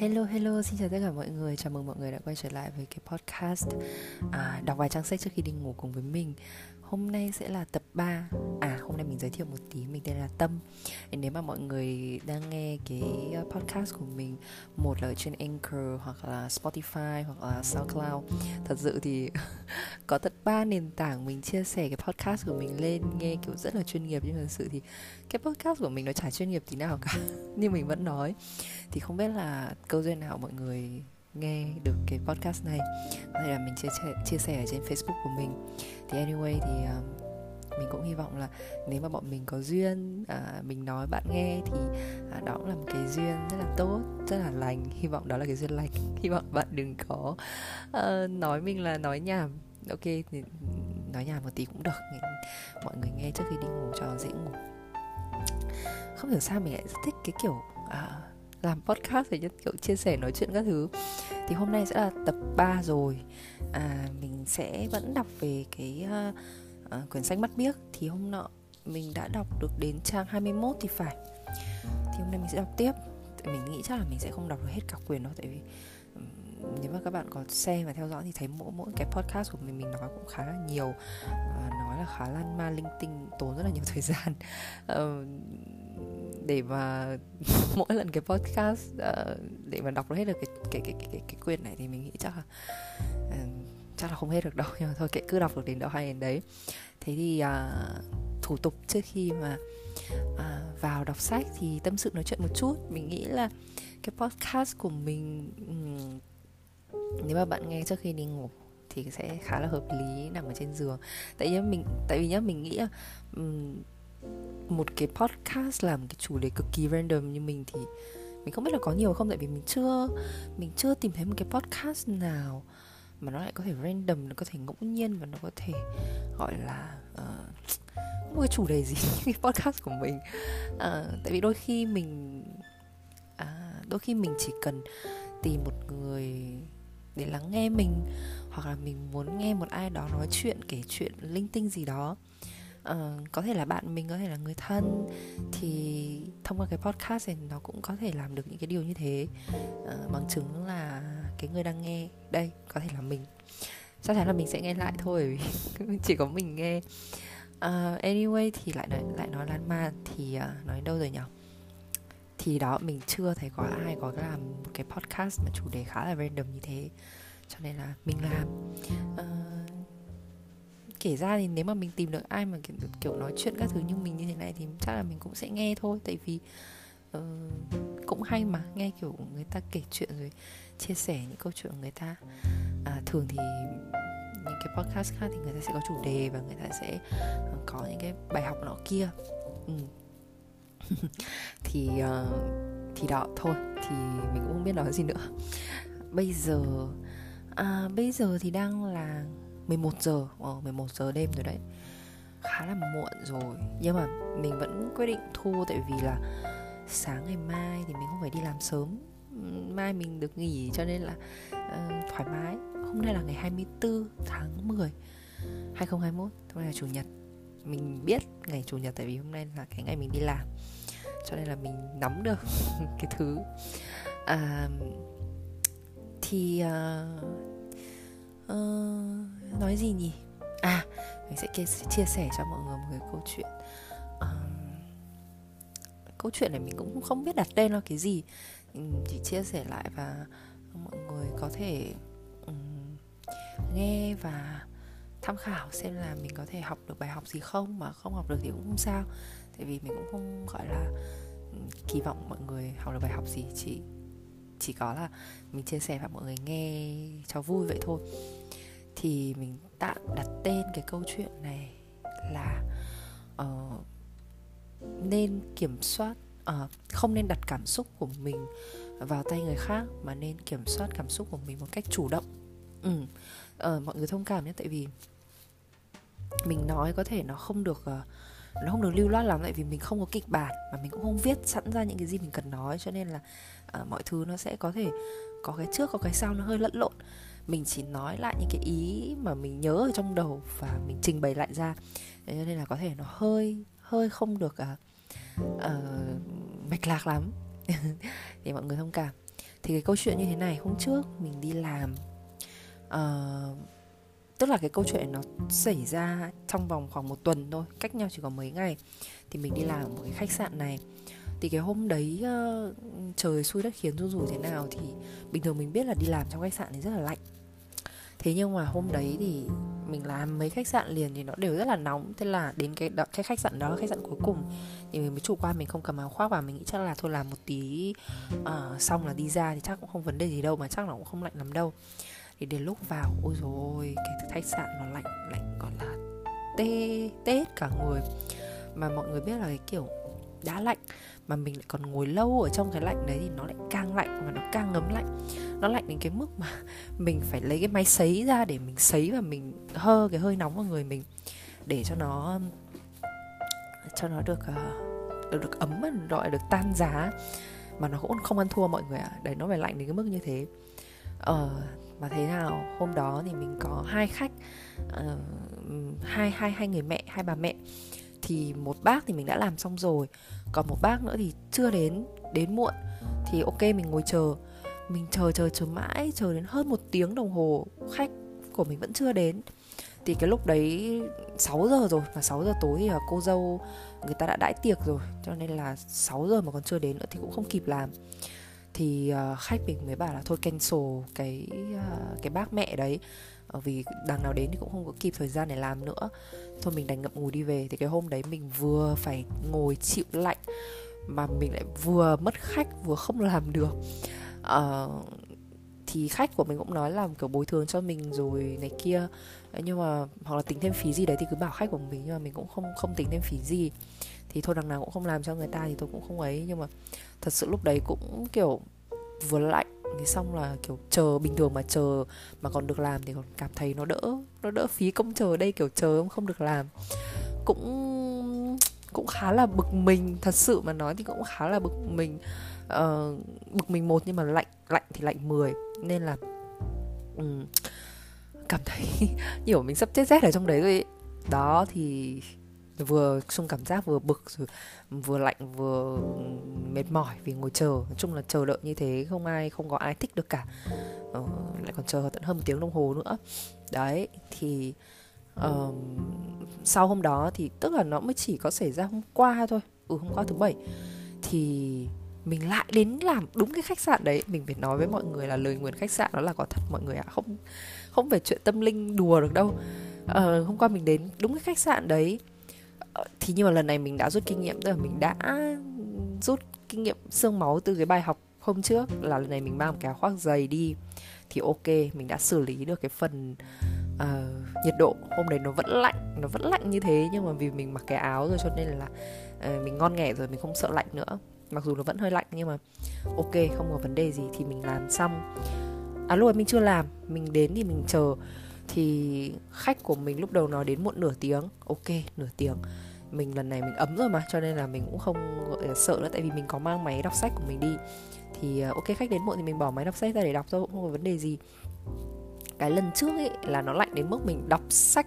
Hello, xin chào tất cả mọi người. Chào mừng mọi người đã quay trở lại với cái podcast Đọc vài trang sách trước khi đi ngủ cùng với mình. Hôm nay sẽ là tập 3. Hôm nay mình giới thiệu một tí, mình tên là Tâm. Nếu mà mọi người đang nghe cái podcast của mình, một là ở trên Anchor hoặc là Spotify hoặc là SoundCloud. Thật sự thì có tận 3 nền tảng mình chia sẻ cái podcast của mình lên, nghe kiểu rất là chuyên nghiệp. Nhưng thật sự thì cái podcast của mình nó chả chuyên nghiệp tí nào cả, nhưng mình vẫn nói. Thì không biết là câu duyên nào mọi người nghe được cái podcast này, hay là mình chia sẻ ở trên Facebook của mình. Thì anyway thì mình cũng hy vọng là nếu mà bọn mình có duyên, mình nói bạn nghe thì đó cũng là một cái duyên rất là tốt, rất là lành. Hy vọng đó là cái duyên lành. Hy vọng bạn đừng có nói mình là nói nhảm. Ok, thì nói nhảm một tí cũng được, mọi người nghe trước khi đi ngủ cho dễ ngủ. Không hiểu sao mình lại rất thích cái kiểu làm podcast, rồi kiểu chia sẻ, nói chuyện các thứ. Thì hôm nay sẽ là tập 3 rồi. Mình sẽ vẫn đọc về cái quyển sách Mắt Biếc. Thì hôm nọ mình đã đọc được đến trang 21 thì phải. Thì hôm nay mình sẽ đọc tiếp. Mình nghĩ chắc là mình sẽ không đọc được hết cả quyển đâu, tại vì nếu mà các bạn có xem và theo dõi thì thấy mỗi cái podcast của mình nói cũng khá là nhiều, nói là khá lan ma linh tinh, tốn rất là nhiều thời gian để mà mỗi lần cái podcast để mà đọc hết được cái quyển này. Thì mình nghĩ chắc là không hết được đâu, nhưng mà thôi kệ, cứ đọc được đến đâu hay đến đấy. Thế thì thủ tục trước khi mà vào đọc sách thì tâm sự nói chuyện một chút. Mình nghĩ là cái podcast của mình, nếu mà bạn nghe trước khi đi ngủ thì sẽ khá là hợp lý, nằm ở trên giường. Tại vì mình nghĩ là một cái podcast làm cái chủ đề cực kỳ random như mình thì mình không biết là có nhiều không, tại vì mình chưa tìm thấy một cái podcast nào mà nó lại có thể random, nó có thể ngẫu nhiên và nó có thể gọi là một cái chủ đề gì như cái podcast của mình. Tại vì đôi khi mình chỉ cần tìm một người để lắng nghe mình, hoặc là mình muốn nghe một ai đó nói chuyện, kể chuyện linh tinh gì đó. Có thể là bạn mình, có thể là người thân, thì thông qua cái podcast này nó cũng có thể làm được những cái điều như thế. Bằng chứng là cái người đang nghe đây có thể là mình. Chắc chắn là mình sẽ nghe lại thôi, vì chỉ có mình nghe. Anyway thì lại nói lan man thì nói đâu rồi nhỉ? Thì đó, mình chưa thấy có ai có làm một cái podcast mà chủ đề khá là random như thế, cho nên là mình làm. Kể ra thì nếu mà mình tìm được ai mà kiểu nói chuyện các thứ như mình như thế này thì chắc là mình cũng sẽ nghe thôi. Tại vì cũng hay mà, nghe kiểu người ta kể chuyện rồi chia sẻ những câu chuyện của người ta. Thường thì những cái podcast khác thì người ta sẽ có chủ đề và người ta sẽ có những cái bài học nọ kia. Thì đó thôi, thì mình cũng không biết nói gì nữa. Bây giờ thì đang là 11 giờ đêm rồi đấy, khá là muộn rồi. Nhưng mà mình vẫn quyết định thu, tại vì là sáng ngày mai thì mình không phải đi làm sớm, mai mình được nghỉ, cho nên là thoải mái. Hôm nay là ngày 24 tháng 10 2021, hôm nay là chủ nhật. Mình biết ngày chủ nhật tại vì hôm nay là cái ngày mình đi làm, cho nên là mình nắm được cái thứ. Nói gì nhỉ? Mình sẽ chia sẻ cho mọi người một cái câu chuyện. Câu chuyện này mình cũng không biết đặt tên là cái gì, mình chỉ chia sẻ lại và mọi người có thể nghe và tham khảo xem là mình có thể học được bài học gì không. Mà không học được thì cũng không sao, tại vì mình cũng không gọi là kỳ vọng mọi người học được bài học gì, chỉ có là mình chia sẻ và mọi người nghe cho vui vậy thôi. Thì mình tạm đặt tên cái câu chuyện này là nên kiểm soát, không nên đặt cảm xúc của mình vào tay người khác, mà nên kiểm soát cảm xúc của mình một cách chủ động. Mọi người thông cảm nhé, tại vì mình nói có thể nó không được lưu loát lắm, tại vì mình không có kịch bản mà mình cũng không viết sẵn ra những cái gì mình cần nói, cho nên là mọi thứ nó sẽ có thể có cái trước có cái sau, nó hơi lẫn lộn. Mình chỉ nói lại những cái ý mà mình nhớ ở trong đầu và mình trình bày lại ra. Cho nên là có thể nó hơi không được mạch lạc lắm. Để mọi người thông cảm. Thì cái câu chuyện như thế này, hôm trước mình đi làm, tức là cái câu chuyện nó xảy ra trong vòng khoảng một tuần thôi, cách nhau chỉ có mấy ngày. Thì mình đi làm ở một cái khách sạn này. Thì cái hôm đấy trời xui đất khiến rủi thế nào thì bình thường mình biết là đi làm trong khách sạn thì rất là lạnh. Thế nhưng mà hôm đấy thì mình làm mấy khách sạn liền thì nó đều rất là nóng. Thế là đến cái khách sạn đó là khách sạn cuối cùng thì mình mới chủ quan, mình không cầm áo khoác vào. Mình nghĩ chắc là thôi làm một tí xong là đi ra thì chắc cũng không vấn đề gì đâu, mà chắc là cũng không lạnh lắm đâu. Thì đến lúc vào, ôi dồi ôi, cái khách sạn nó lạnh, lạnh còn là tê cả người. Mà mọi người biết là cái kiểu đã lạnh mà mình lại còn ngồi lâu ở trong cái lạnh đấy thì nó lại càng lạnh và nó càng ngấm lạnh. Nó lạnh đến cái mức mà mình phải lấy cái máy sấy ra để mình sấy và mình hơ cái hơi nóng vào người mình để cho nó được ấm, gọi được tan giá. Mà nó cũng không ăn thua mọi người ạ. Đấy, nó phải lạnh đến cái mức như thế. Mà thế nào hôm đó thì mình có hai khách, hai người mẹ, hai bà mẹ. Thì một bác thì mình đã làm xong rồi, còn một bác nữa thì chưa đến muộn. Thì ok, mình ngồi chờ, mình chờ mãi, chờ đến hơn một tiếng đồng hồ khách của mình vẫn chưa đến. Thì cái lúc đấy 6 giờ rồi, mà 6 giờ tối thì cô dâu người ta đã đãi tiệc rồi, cho nên là 6 giờ mà còn chưa đến nữa thì cũng không kịp làm. Thì khách mình mới bảo là thôi cancel cái bác mẹ đấy, vì đằng nào đến thì cũng không có kịp thời gian để làm nữa. Thôi mình đành ngậm ngùi đi về. Thì cái hôm đấy mình vừa phải ngồi chịu lạnh mà mình lại vừa mất khách, vừa không làm được. Thì khách của mình cũng nói là kiểu bồi thường cho mình rồi này kia, nhưng mà hoặc là tính thêm phí gì đấy thì cứ bảo khách của mình, nhưng mà mình cũng không tính thêm phí gì. Thì thôi đằng nào cũng không làm cho người ta thì tôi cũng không ấy. Nhưng mà thật sự lúc đấy cũng kiểu vừa lạnh thì xong là kiểu chờ, bình thường mà chờ mà còn được làm thì còn cảm thấy nó đỡ phí công chờ. Đây kiểu chờ không được làm cũng khá là bực mình, thật sự mà nói thì cũng khá là bực mình. Bực mình một nhưng mà lạnh thì lạnh 10, nên là cảm thấy nhiều mình sắp chết rét ở trong đấy rồi ấy. Đó thì vừa chung cảm giác vừa bực rồi vừa lạnh vừa mệt mỏi vì ngồi chờ. Nói chung là chờ đợi như thế không có ai thích được cả. Lại còn chờ tận hơn một tiếng đồng hồ nữa. Đấy thì sau hôm đó thì tức là nó mới chỉ có xảy ra hôm qua thôi. Hôm qua thứ Bảy thì mình lại đến làm đúng cái khách sạn đấy. Mình phải nói với mọi người là lời nguyền khách sạn đó là có thật mọi người ạ. Không phải chuyện tâm linh đùa được đâu. Hôm qua mình đến đúng cái khách sạn đấy. Thì nhưng mà lần này mình đã rút kinh nghiệm, tức là mình đã rút kinh nghiệm xương máu từ cái bài học hôm trước, là lần này mình mang một cái áo khoác dày đi. Thì ok, mình đã xử lý được cái phần nhiệt độ. Hôm đấy nó vẫn lạnh như thế, nhưng mà vì mình mặc cái áo rồi cho nên là mình ngon nghẻ rồi, mình không sợ lạnh nữa. Mặc dù nó vẫn hơi lạnh nhưng mà ok, không có vấn đề gì. Thì mình làm xong, lúc ấy mình chưa làm, mình đến thì mình chờ. Thì khách của mình lúc đầu nói đến muộn nửa tiếng. Ok, nửa tiếng. Mình lần này mình ấm rồi mà, cho nên là mình cũng không gọi là sợ nữa, tại vì mình có mang máy đọc sách của mình đi. Thì ok, khách đến muộn thì mình bỏ máy đọc sách ra để đọc thôi, cũng không có vấn đề gì. Cái lần trước ấy là nó lạnh đến mức mình đọc sách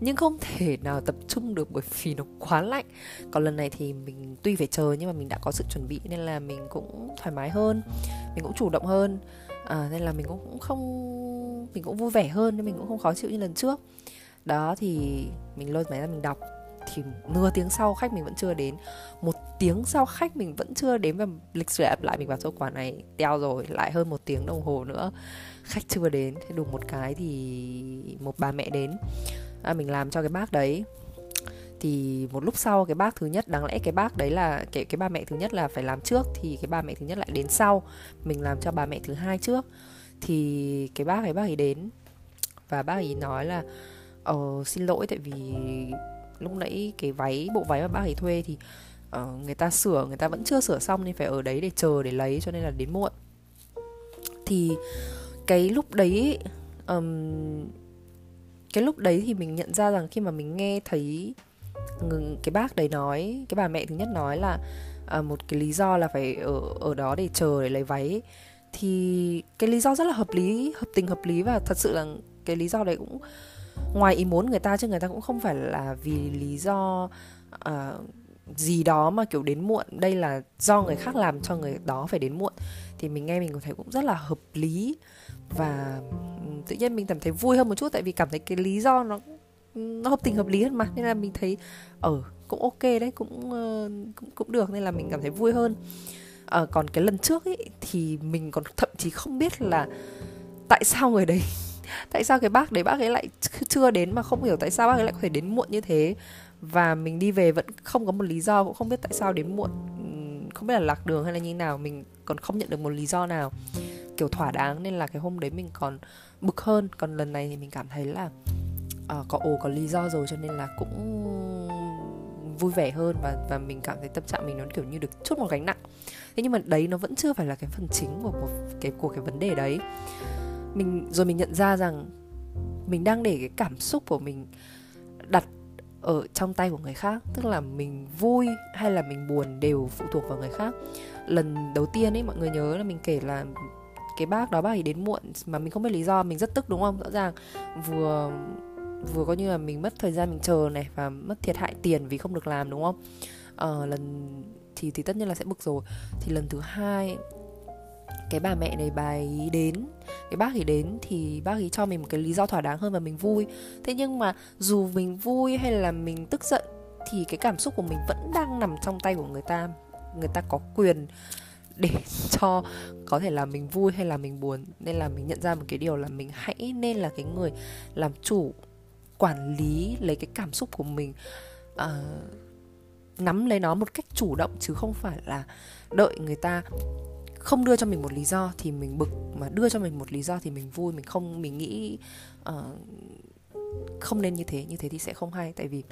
nhưng không thể nào tập trung được bởi vì nó quá lạnh. Còn lần này thì mình tuy phải chờ nhưng mà mình đã có sự chuẩn bị, nên là mình cũng thoải mái hơn, mình cũng chủ động hơn, nên là mình cũng không, mình cũng vui vẻ hơn nên mình cũng không khó chịu như lần trước. Đó thì mình lôi máy ra mình đọc. Thì nửa tiếng sau khách mình vẫn chưa đến, một tiếng sau khách mình vẫn chưa đến. Và lịch sử ập lại, mình vào chỗ quán này teo rồi, lại hơn một tiếng đồng hồ nữa khách chưa đến. Thế đùng một cái thì một bà mẹ đến, mình làm cho cái bác đấy. Thì một lúc sau cái bác thứ nhất, đáng lẽ cái bác đấy là cái bà mẹ thứ nhất là phải làm trước, thì cái bà mẹ thứ nhất lại đến sau. Mình làm cho bà mẹ thứ hai trước. Thì cái bác ấy đến và bác ấy nói là xin lỗi, tại vì lúc nãy cái bộ váy mà bác ấy thuê thì người ta vẫn chưa sửa xong nên phải ở đấy để chờ để lấy, cho nên là đến muộn. Thì cái lúc đấy thì mình nhận ra rằng khi mà mình nghe thấy cái bác đấy nói, cái bà mẹ thứ nhất nói là một cái lý do là phải ở đó để chờ để lấy váy ấy, thì cái lý do rất là hợp lý, hợp tình hợp lý. Và thật sự là cái lý do đấy cũng ngoài ý muốn người ta, chứ người ta cũng không phải là vì lý do gì đó mà kiểu đến muộn, đây là do người khác làm cho người đó phải đến muộn, thì mình nghe mình cũng thấy cũng rất là hợp lý. Và tự nhiên mình cảm thấy vui hơn một chút, tại vì cảm thấy cái lý do nó hợp tình hợp lý hơn mà, nên là mình thấy cũng ok đấy, cũng được, nên là mình cảm thấy vui hơn. Còn cái lần trước ấy thì mình còn thậm chí không biết là tại sao người đấy tại sao cái bác đấy, bác ấy lại chưa đến, mà không hiểu tại sao bác ấy lại có thể đến muộn như thế. Và mình đi về vẫn không có một lý do, cũng không biết tại sao đến muộn, không biết là lạc đường hay là như nào, mình còn không nhận được một lý do nào kiểu thỏa đáng, nên là cái hôm đấy mình còn bực hơn. Còn lần này thì mình cảm thấy là có lý do rồi, cho nên là cũng vui vẻ hơn, và mình cảm thấy tâm trạng mình nó kiểu như được chút một gánh nặng. Thế nhưng mà đấy nó vẫn chưa phải là cái phần chính của cái vấn đề đấy. Mình nhận ra rằng mình đang để cái cảm xúc của mình đặt ở trong tay của người khác, tức là mình vui hay là mình buồn đều phụ thuộc vào người khác. Lần đầu tiên ấy, mọi người nhớ là mình kể là cái bác đó, bác ấy đến muộn mà mình không biết lý do, mình rất tức đúng không? Rõ ràng vừa coi như là mình mất thời gian mình chờ này, và mất thiệt hại tiền vì không được làm đúng không? Lần thì tất nhiên là sẽ bực rồi. Thì lần thứ hai cái bà mẹ này, bà ấy đến, cái bác ấy đến, thì bác ấy cho mình một cái lý do thỏa đáng hơn và mình vui. Thế nhưng mà dù mình vui hay là mình tức giận thì cái cảm xúc của mình vẫn đang nằm trong tay của người ta. Người ta có quyền để cho có thể là mình vui hay là mình buồn. Nên là mình nhận ra một cái điều là mình hãy nên là cái người làm chủ, quản lý lấy cái cảm xúc của mình, nắm lấy nó một cách chủ động, chứ không phải là đợi người ta không đưa cho mình một lý do thì mình bực, mà đưa cho mình một lý do thì mình vui. Mình nghĩ không nên như thế thì sẽ không hay. Tại vì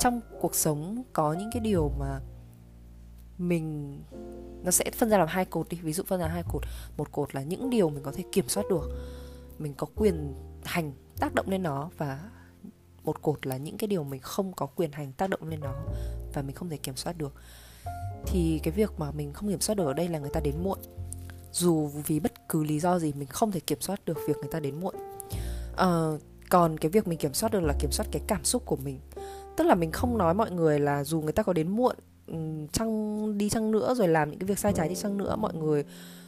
trong cuộc sống có những cái điều mà nó sẽ phân ra làm hai cột đi. Ví dụ phân ra hai cột, một cột là những điều mình có thể kiểm soát được, mình có quyền hành tác động lên nó, và một cột là những cái điều mình không có quyền hành tác động lên nó và mình không thể kiểm soát được. Thì cái việc mà mình không kiểm soát được ở đây là người ta đến muộn, dù vì bất cứ lý do gì mình không thể kiểm soát được việc người ta đến muộn. Còn cái việc mình kiểm soát được là kiểm soát cái cảm xúc của mình, tức là mình không nói mọi người là dù người ta có đến muộn chăng đi chăng nữa, rồi làm những cái việc sai trái đi chăng nữa, mọi người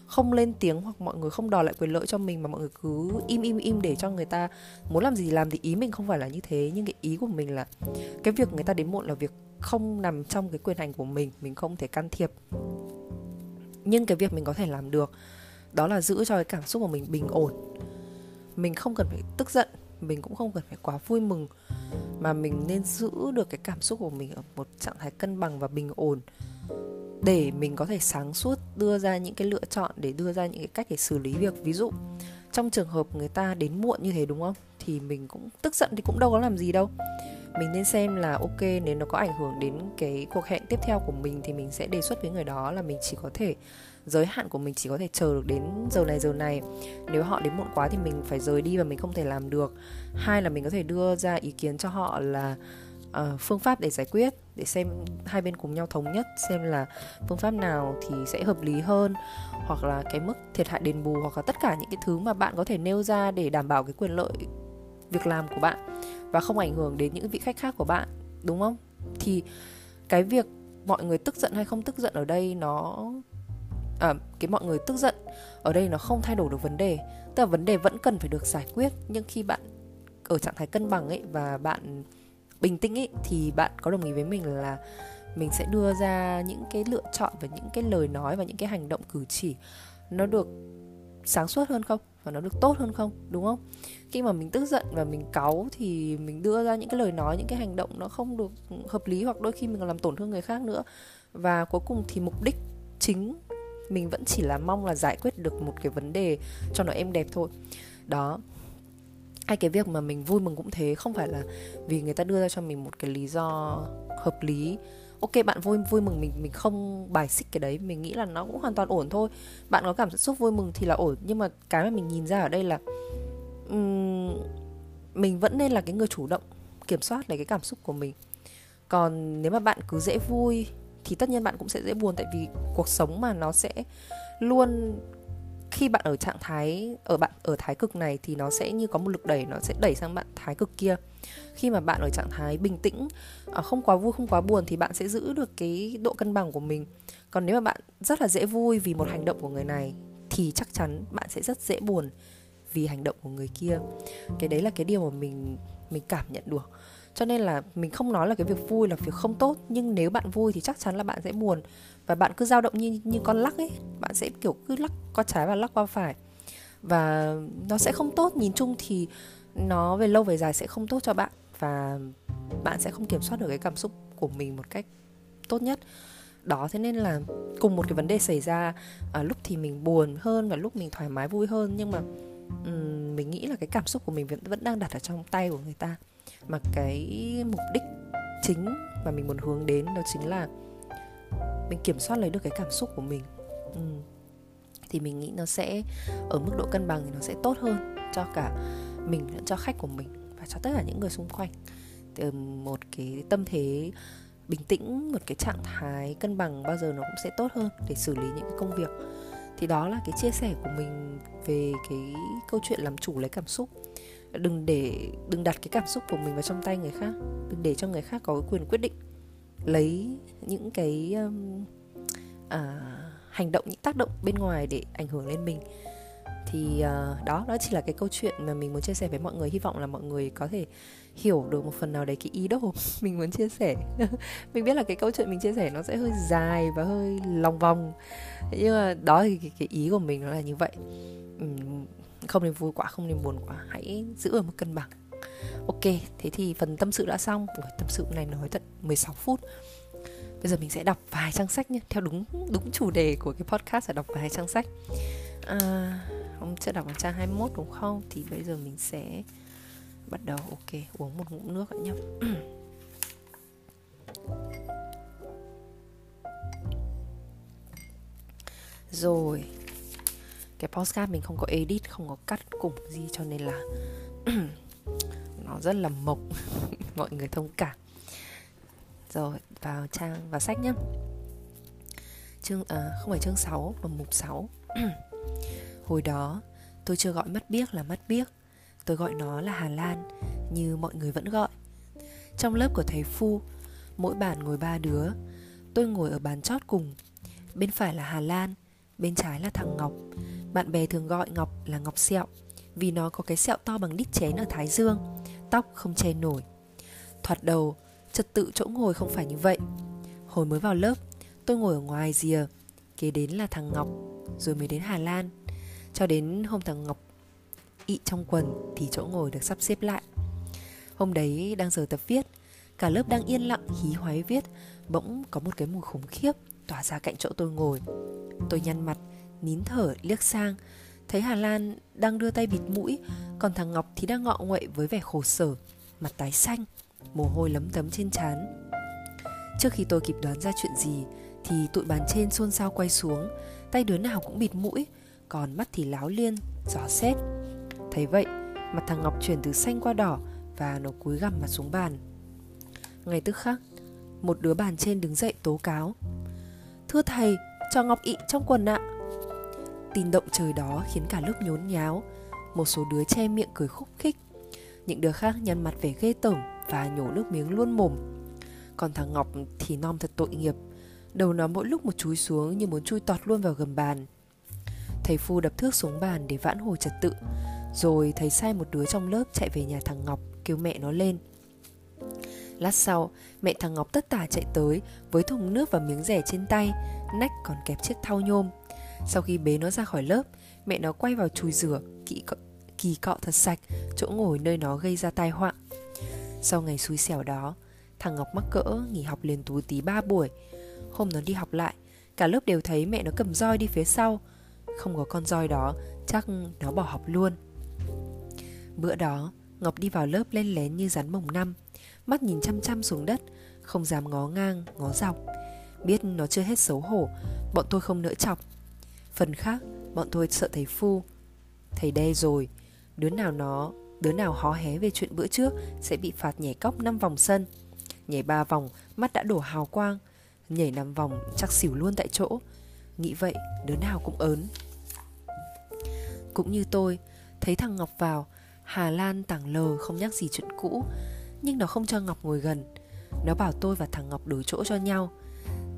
không lên tiếng hoặc mọi người không đòi lại quyền lợi cho mình, mà mọi người cứ im để cho người ta muốn làm gì làm. Thì ý mình không phải là như thế, nhưng cái ý của mình là cái việc người ta đến muộn là việc không nằm trong cái quyền hành của mình không thể can thiệp. Nhưng cái việc mình có thể làm được đó là giữ cho cái cảm xúc của mình bình ổn. Mình không cần phải tức giận, mình cũng không cần phải quá vui mừng, mà mình nên giữ được cái cảm xúc của mình ở một trạng thái cân bằng và bình ổn, để mình có thể sáng suốt đưa ra những cái lựa chọn, để đưa ra những cái cách để xử lý việc. Ví dụ trong trường hợp người ta đến muộn như thế đúng không, thì mình cũng tức giận thì cũng đâu có làm gì đâu. Mình nên xem là ok, nếu nó có ảnh hưởng đến cái cuộc hẹn tiếp theo của mình thì mình sẽ đề xuất với người đó là mình chỉ có thể, giới hạn của mình chỉ có thể chờ được đến giờ này. Nếu họ đến muộn quá thì mình phải rời đi và mình không thể làm được. Hai là mình có thể đưa ra ý kiến cho họ là phương pháp để giải quyết, để xem hai bên cùng nhau thống nhất xem là phương pháp nào thì sẽ hợp lý hơn, hoặc là cái mức thiệt hại đền bù, hoặc là tất cả những cái thứ mà bạn có thể nêu ra để đảm bảo cái quyền lợi việc làm của bạn và không ảnh hưởng đến những vị khách khác của bạn, đúng không? Thì cái việc mọi người tức giận hay không tức giận ở đây mọi người tức giận ở đây nó không thay đổi được vấn đề. Tức là vấn đề vẫn cần phải được giải quyết, nhưng khi bạn ở trạng thái cân bằng ấy và bạn bình tĩnh ấy, thì bạn có đồng ý với mình là mình sẽ đưa ra những cái lựa chọn và những cái lời nói và những cái hành động cử chỉ nó được sáng suốt hơn không? Và nó được tốt hơn không? Đúng không? Khi mà mình tức giận và mình cáu thì mình đưa ra những cái lời nói, những cái hành động nó không được hợp lý, hoặc đôi khi mình còn làm tổn thương người khác nữa. Và cuối cùng thì mục đích chính mình vẫn chỉ là mong là giải quyết được một cái vấn đề cho nó êm đẹp thôi. Đó. Hay cái việc mà mình vui mừng cũng thế, không phải là vì người ta đưa ra cho mình một cái lý do hợp lý. Ok, bạn vui mừng, mình không bài xích cái đấy, mình nghĩ là nó cũng hoàn toàn ổn thôi. Bạn có cảm xúc vui mừng thì là ổn, nhưng mà cái mà mình nhìn ra ở đây là mình vẫn nên là cái người chủ động kiểm soát lấy cái cảm xúc của mình. Còn nếu mà bạn cứ dễ vui thì tất nhiên bạn cũng sẽ dễ buồn, tại vì cuộc sống mà nó sẽ luôn khi bạn ở trạng thái ở thái cực này thì nó sẽ như có một lực đẩy, nó sẽ đẩy sang bạn thái cực kia. Khi mà bạn ở trạng thái bình tĩnh, không quá vui, không quá buồn thì bạn sẽ giữ được cái độ cân bằng của mình. Còn nếu mà bạn rất là dễ vui vì một hành động của người này thì chắc chắn bạn sẽ rất dễ buồn vì hành động của người kia. Cái đấy là cái điều mà mình cảm nhận được. Cho nên là mình không nói là cái việc vui là việc không tốt, nhưng nếu bạn vui thì chắc chắn là bạn sẽ buồn. Và bạn cứ dao động như con lắc ấy, bạn sẽ kiểu cứ lắc qua trái và lắc qua phải, và nó sẽ không tốt. Nhìn chung thì nó về lâu về dài sẽ không tốt cho bạn, và bạn sẽ không kiểm soát được cái cảm xúc của mình một cách tốt nhất. Đó, thế nên là cùng một cái vấn đề xảy ra, lúc thì mình buồn hơn và lúc mình thoải mái vui hơn. Nhưng mà mình nghĩ là cái cảm xúc của mình vẫn đang đặt ở trong tay của người ta. Mà cái mục đích chính mà mình muốn hướng đến đó chính là mình kiểm soát lấy được cái cảm xúc của mình. Thì mình nghĩ nó sẽ ở mức độ cân bằng thì nó sẽ tốt hơn cho cả mình, cho khách của mình và cho tất cả những người xung quanh. Từ một cái tâm thế bình tĩnh, một cái trạng thái cân bằng bao giờ nó cũng sẽ tốt hơn để xử lý những cái công việc. Thì đó là cái chia sẻ của mình về cái câu chuyện làm chủ lấy cảm xúc. Đừng đặt cái cảm xúc của mình vào trong tay người khác. Đừng để cho người khác có cái quyền quyết định lấy những cái hành động, những tác động bên ngoài để ảnh hưởng lên mình. Thì đó chỉ là cái câu chuyện mà mình muốn chia sẻ với mọi người. Hy vọng là mọi người có thể hiểu được một phần nào đấy cái ý đồ mình muốn chia sẻ. Mình biết là cái câu chuyện mình chia sẻ nó sẽ hơi dài và hơi lòng vòng, nhưng mà đó thì cái ý của mình nó là như vậy. Không nên vui quá, không nên buồn quá, hãy giữ ở một cân bằng. Ok, thế thì phần tâm sự đã xong. Tâm sự này nói tận 16 phút. Bây giờ mình sẽ đọc vài trang sách nhé, theo đúng chủ đề của cái podcast là đọc vài trang sách. Hôm trước đọc ở trang 21 đúng không? Thì bây giờ mình sẽ bắt đầu. Ok, uống một ngụm nước đã nhé. Rồi, cái podcast mình không có edit, không có cắt cùng gì, cho nên là nó rất là mộc. Mọi người thông cảm. Rồi, vào trang, vào sách nhé. Không phải chương 6 mà mục 6. Hồi đó, tôi chưa gọi Mắt Biếc là Mắt Biếc, tôi gọi nó là Hà Lan, như mọi người vẫn gọi. Trong lớp của thầy Phu, mỗi bàn ngồi 3 đứa. Tôi ngồi ở bàn chót cùng. Bên phải là Hà Lan, bên trái là thằng Ngọc. Bạn bè thường gọi Ngọc là Ngọc Sẹo, vì nó có cái sẹo to bằng đít chén ở thái dương, tóc không che nổi. Thoạt đầu, trật tự chỗ ngồi không phải như vậy. Hồi mới vào lớp, tôi ngồi ở ngoài rìa, kế đến là thằng Ngọc, rồi mới đến Hà Lan. Cho đến hôm thằng Ngọc ị trong quần thì chỗ ngồi được sắp xếp lại. Hôm đấy đang giờ tập viết, cả lớp đang yên lặng hí hoáy viết, bỗng có một cái mùi khủng khiếp tỏa ra cạnh chỗ tôi ngồi. Tôi nhăn mặt, nín thở liếc sang, thấy Hà Lan đang đưa tay bịt mũi, còn thằng Ngọc thì đang ngọ nguậy với vẻ khổ sở, mặt tái xanh, mồ hôi lấm tấm trên trán. Trước khi tôi kịp đoán ra chuyện gì thì tụi bàn trên xôn xao quay xuống, tay đứa nào cũng bịt mũi, còn mắt thì láo liên, dò xét. Thấy vậy, mặt thằng Ngọc chuyển từ xanh qua đỏ và nó cúi gằm mặt xuống bàn. Ngay tức khắc, một đứa bàn trên đứng dậy tố cáo: "Thưa thầy, cho Ngọc ị trong quần ạ." Tin động trời đó khiến cả lớp nhốn nháo. Một số đứa che miệng cười khúc khích, những đứa khác nhăn mặt vẻ ghê tởm và nhổ nước miếng luôn mồm. Còn thằng Ngọc thì nom thật tội nghiệp, đầu nó mỗi lúc một chúi xuống như muốn chui tọt luôn vào gầm bàn. Thầy Phu đập thước xuống bàn để vãn hồi trật tự, rồi thầy sai một đứa trong lớp chạy về nhà thằng Ngọc kêu mẹ nó lên. Lát sau, mẹ thằng Ngọc tất tả chạy tới với thùng nước và miếng rẻ trên tay, nách còn kẹp chiếc thau nhôm. Sau khi bế nó ra khỏi lớp, mẹ nó quay vào chùi rửa, kỳ cọ thật sạch chỗ ngồi nơi nó gây ra tai họa. Sau ngày xui xẻo đó, thằng Ngọc mắc cỡ nghỉ học liền tú tí 3 buổi. Hôm nó đi học lại, cả lớp đều thấy mẹ nó cầm roi đi phía sau. Không có con roi đó, chắc nó bỏ học luôn. Bữa đó, Ngọc đi vào lớp lén lén như rắn mồng năm, mắt nhìn chăm chăm xuống đất, không dám ngó ngang, ngó dọc. Biết nó chưa hết xấu hổ, bọn tôi không nỡ chọc. Phần khác, bọn tôi sợ thầy Phu. Thầy đe rồi, đứa nào hó hé về chuyện bữa trước sẽ bị phạt nhảy cóc 5 vòng sân. Nhảy 3 vòng, mắt đã đổ hào quang, nhảy 5 vòng chắc xỉu luôn tại chỗ. Nghĩ vậy, đứa nào cũng ớn. cũng như tôi, thấy thằng Ngọc vào, Hà Lan tảng lờ không nhắc gì chuyện cũ. Nhưng nó không cho Ngọc ngồi gần. Nó bảo tôi và thằng Ngọc đổi chỗ cho nhau.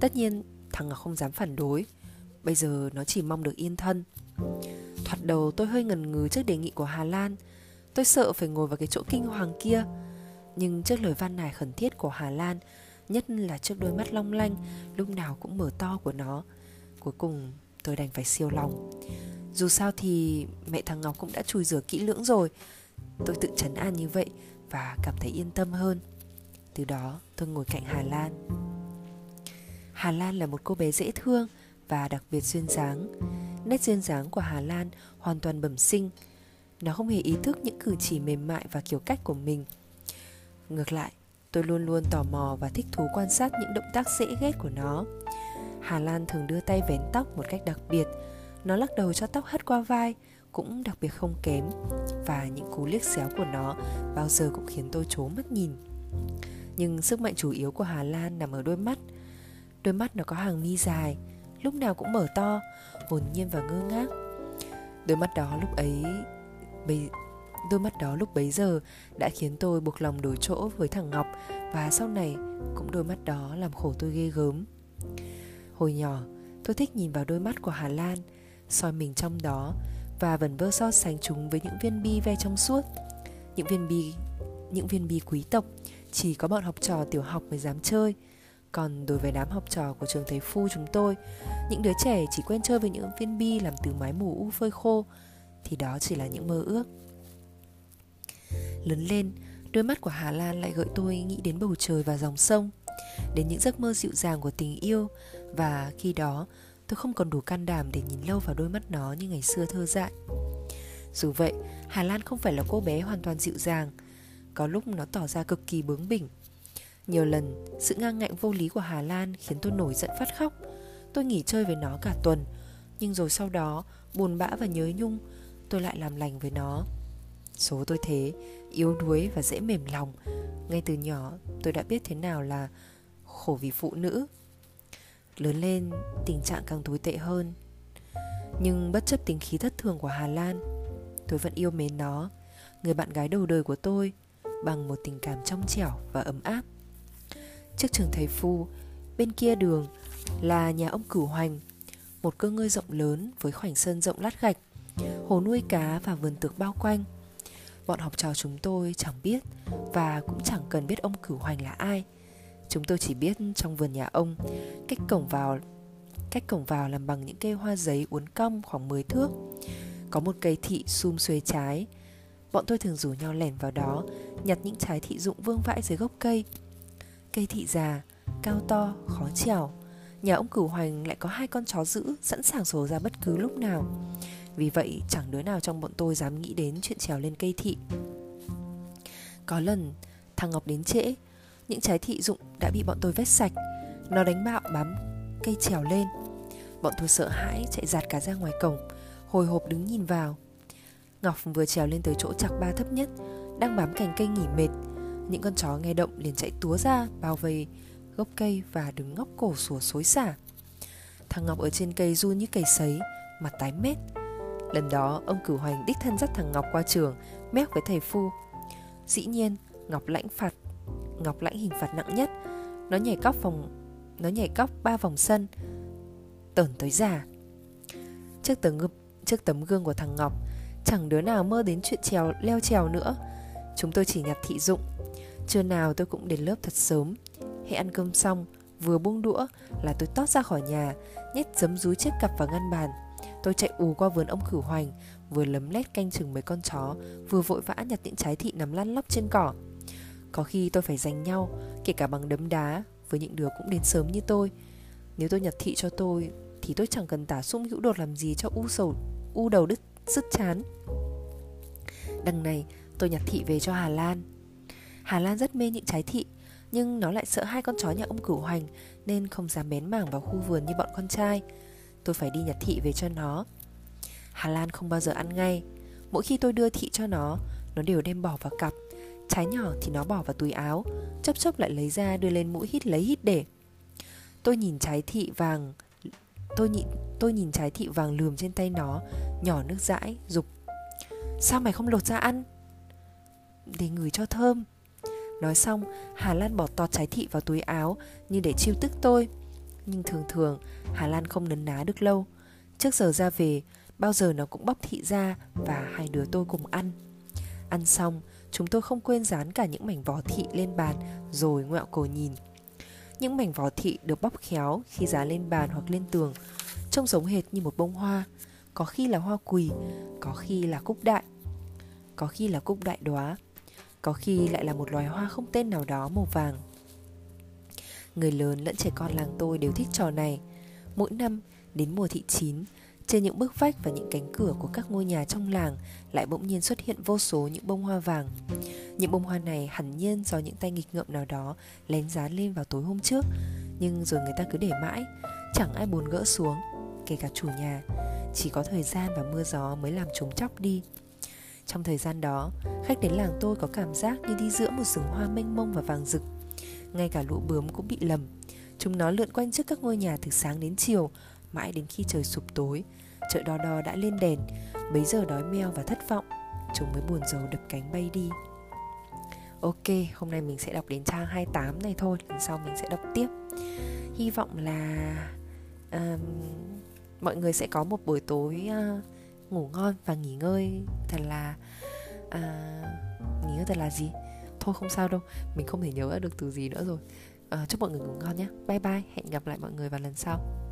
Tất nhiên thằng Ngọc không dám phản đối. Bây giờ nó chỉ mong được yên thân. Thoạt đầu tôi hơi ngần ngừ trước đề nghị của Hà Lan. Tôi sợ phải ngồi vào cái chỗ kinh hoàng kia. Nhưng trước lời van nài khẩn thiết của Hà Lan, nhất là trước đôi mắt long lanh lúc nào cũng mở to của nó, cuối cùng tôi đành phải siêu lòng. Dù sao thì mẹ thằng Ngọc cũng đã chùi rửa kỹ lưỡng rồi. Tôi tự trấn an như vậy và cảm thấy yên tâm hơn. Từ đó tôi ngồi cạnh Hà Lan. Hà Lan là một cô bé dễ thương và đặc biệt duyên dáng. Nét duyên dáng của Hà Lan hoàn toàn bẩm sinh. Nó không hề ý thức những cử chỉ mềm mại và kiểu cách của mình. Ngược lại, tôi luôn luôn tò mò và thích thú quan sát những động tác dễ ghét của nó. Hà Lan thường đưa tay vén tóc một cách đặc biệt. Nó lắc đầu cho tóc hất qua vai, cũng đặc biệt không kém. Và những cú liếc xéo của nó bao giờ cũng khiến tôi trố mắt nhìn. Nhưng sức mạnh chủ yếu của Hà Lan nằm ở đôi mắt. Đôi mắt nó có hàng mi dài, lúc nào cũng mở to, hồn nhiên và ngơ ngác. Đôi mắt đó lúc bấy giờ đã khiến tôi buộc lòng đổi chỗ với thằng Ngọc. Và sau này cũng đôi mắt đó làm khổ tôi ghê gớm. Hồi nhỏ tôi thích nhìn vào đôi mắt của Hà Lan, soi mình trong đó và vẩn vơ so sánh chúng với những viên bi ve trong suốt. Những viên bi quý tộc chỉ có bọn học trò tiểu học mới dám chơi. Còn đối với đám học trò của trường Thầy Phu chúng tôi, những đứa trẻ chỉ quen chơi với những viên bi làm từ mái mù u phơi khô, thì đó chỉ là những mơ ước. Lớn lên, đôi mắt của Hà Lan lại gợi tôi nghĩ đến bầu trời và dòng sông, đến những giấc mơ dịu dàng của tình yêu. Và khi đó, tôi không còn đủ can đảm để nhìn lâu vào đôi mắt nó như ngày xưa thơ dại. Dù vậy, Hà Lan không phải là cô bé hoàn toàn dịu dàng. Có lúc nó tỏ ra cực kỳ bướng bỉnh. Nhiều lần, sự ngang ngạnh vô lý của Hà Lan khiến tôi nổi giận phát khóc. Tôi nghỉ chơi với nó cả tuần. Nhưng rồi sau đó, buồn bã và nhớ nhung, tôi lại làm lành với nó. Số tôi thế, yếu đuối và dễ mềm lòng. Ngay từ nhỏ, tôi đã biết thế nào là khổ vì phụ nữ. Lớn lên, tình trạng càng tồi tệ hơn. Nhưng bất chấp tính khí thất thường của Hà Lan, tôi vẫn yêu mến nó, người bạn gái đầu đời của tôi, bằng một tình cảm trong trẻo và ấm áp. Trước trường Thầy Phu, bên kia đường là nhà ông Cửu Hoành, một cơ ngơi rộng lớn với khoảnh sân rộng lát gạch, hồ nuôi cá và vườn tược bao quanh. Bọn học trò chúng tôi chẳng biết và cũng chẳng cần biết ông Cửu Hoành là ai. Chúng tôi chỉ biết trong vườn nhà ông, cách cổng vào làm bằng những cây hoa giấy uốn cong khoảng 10 thước. Có một cây thị sum xuê trái. Bọn tôi thường rủ nhau lẻn vào đó, nhặt những trái thị rụng vương vãi dưới gốc cây. Cây thị già, cao to, khó trèo. Nhà ông Cửu Hoành lại có 2 con chó dữ sẵn sàng sổ ra bất cứ lúc nào. Vì vậy chẳng đứa nào trong bọn tôi dám nghĩ đến chuyện trèo lên cây thị. Có lần, thằng Ngọc đến trễ, những trái thị rụng đã bị bọn tôi vét sạch. Nó đánh bạo bám cây trèo lên. Bọn tôi sợ hãi chạy dạt cả ra ngoài cổng, hồi hộp đứng nhìn vào. Ngọc vừa trèo lên tới chỗ chạc ba thấp nhất, đang bám cành cây nghỉ mệt. Những con chó nghe động liền chạy túa ra, bao vây gốc cây và đứng ngóc cổ sủa xối xả. Thằng Ngọc ở trên cây run như cầy sấy, mặt tái mét. Lần đó ông Cửu Hoành đích thân dắt thằng Ngọc qua trường, mép với Thầy Phu. Dĩ nhiên Ngọc lãnh hình phạt nặng nhất. Nó nhảy cóc 3 vòng sân, tởn tới già. Trước tấm gương của thằng Ngọc, chẳng đứa nào mơ đến chuyện leo trèo nữa. Chúng tôi chỉ nhặt thị dụng. Trưa nào tôi cũng đến lớp thật sớm. Hễ ăn cơm xong, vừa buông đũa là tôi tót ra khỏi nhà, nhét giấm dúi chiếc cặp vào ngăn bàn. Tôi chạy ù qua vườn ông Cửu Hoành, vừa lấm lét canh chừng mấy con chó, vừa vội vã nhặt những trái thị nằm lăn lóc trên cỏ. Có khi tôi phải giành nhau, kể cả bằng đấm đá, với những đứa cũng đến sớm như tôi. Nếu tôi nhặt thị cho tôi, thì tôi chẳng cần tả sung hữu đột làm gì cho u đầu sứt chán. Đằng này, tôi nhặt thị về cho Hà Lan. Hà Lan rất mê những trái thị, nhưng nó lại sợ 2 con chó nhà ông Cửu Hoành, nên không dám bén mảng vào khu vườn như bọn con trai. Tôi phải đi nhặt thị về cho nó. Hà Lan không bao giờ ăn ngay. Mỗi khi tôi đưa thị cho nó đều đem bỏ vào cặp. Trái nhỏ thì nó bỏ vào túi áo, chốc chốc lại lấy ra đưa lên mũi hít lấy hít để. Tôi nhìn trái thị vàng, tôi nhịn Tôi nhìn trái thị vàng lườm trên tay nó, nhỏ nước dãi, dục: "Sao mày không lột ra ăn?" "Để ngửi cho thơm." Nói xong, Hà Lan bỏ tọt trái thị vào túi áo như để chiêu tức tôi. Nhưng thường thường, Hà Lan không nấn ná được lâu. Trước giờ ra về, bao giờ nó cũng bóc thị ra và hai đứa tôi cùng ăn. Ăn xong, chúng tôi không quên dán cả những mảnh vỏ thị lên bàn rồi ngoẹo cổ nhìn. Những mảnh vỏ thị được bóc khéo khi dán lên bàn hoặc lên tường, trông giống hệt như một bông hoa. Có khi là hoa quỳ, có khi là cúc đại, có khi là cúc đại đóa, có khi lại là một loài hoa không tên nào đó màu vàng. Người lớn lẫn trẻ con làng tôi đều thích trò này. Mỗi năm, đến mùa thị chín, trên những bức vách và những cánh cửa của các ngôi nhà trong làng lại bỗng nhiên xuất hiện vô số những bông hoa vàng. Những bông hoa này hẳn nhiên do những tay nghịch ngợm nào đó lén dán lên vào tối hôm trước, nhưng rồi người ta cứ để mãi, chẳng ai buồn gỡ xuống, kể cả chủ nhà. Chỉ có thời gian và mưa gió mới làm chúng chóc đi. Trong thời gian đó, khách đến làng tôi có cảm giác như đi giữa một rừng hoa mênh mông và vàng rực. Ngay cả lũ bướm cũng bị lầm. Chúng nó lượn quanh trước các ngôi nhà từ sáng đến chiều, mãi đến khi trời sụp tối, chợ Đo Đo đã lên đèn. Bấy giờ đói meo và thất vọng, chúng mới buồn rầu đập cánh bay đi. Ok, hôm nay mình sẽ đọc đến trang 28 này thôi, lần sau mình sẽ đọc tiếp. Hy vọng là mọi người sẽ có một buổi tối ngủ ngon và nghỉ ngơi thật là gì? Thôi không sao đâu, mình không thể nhớ được từ gì nữa rồi. Chúc mọi người ngủ ngon nhé. Bye bye, hẹn gặp lại mọi người vào lần sau.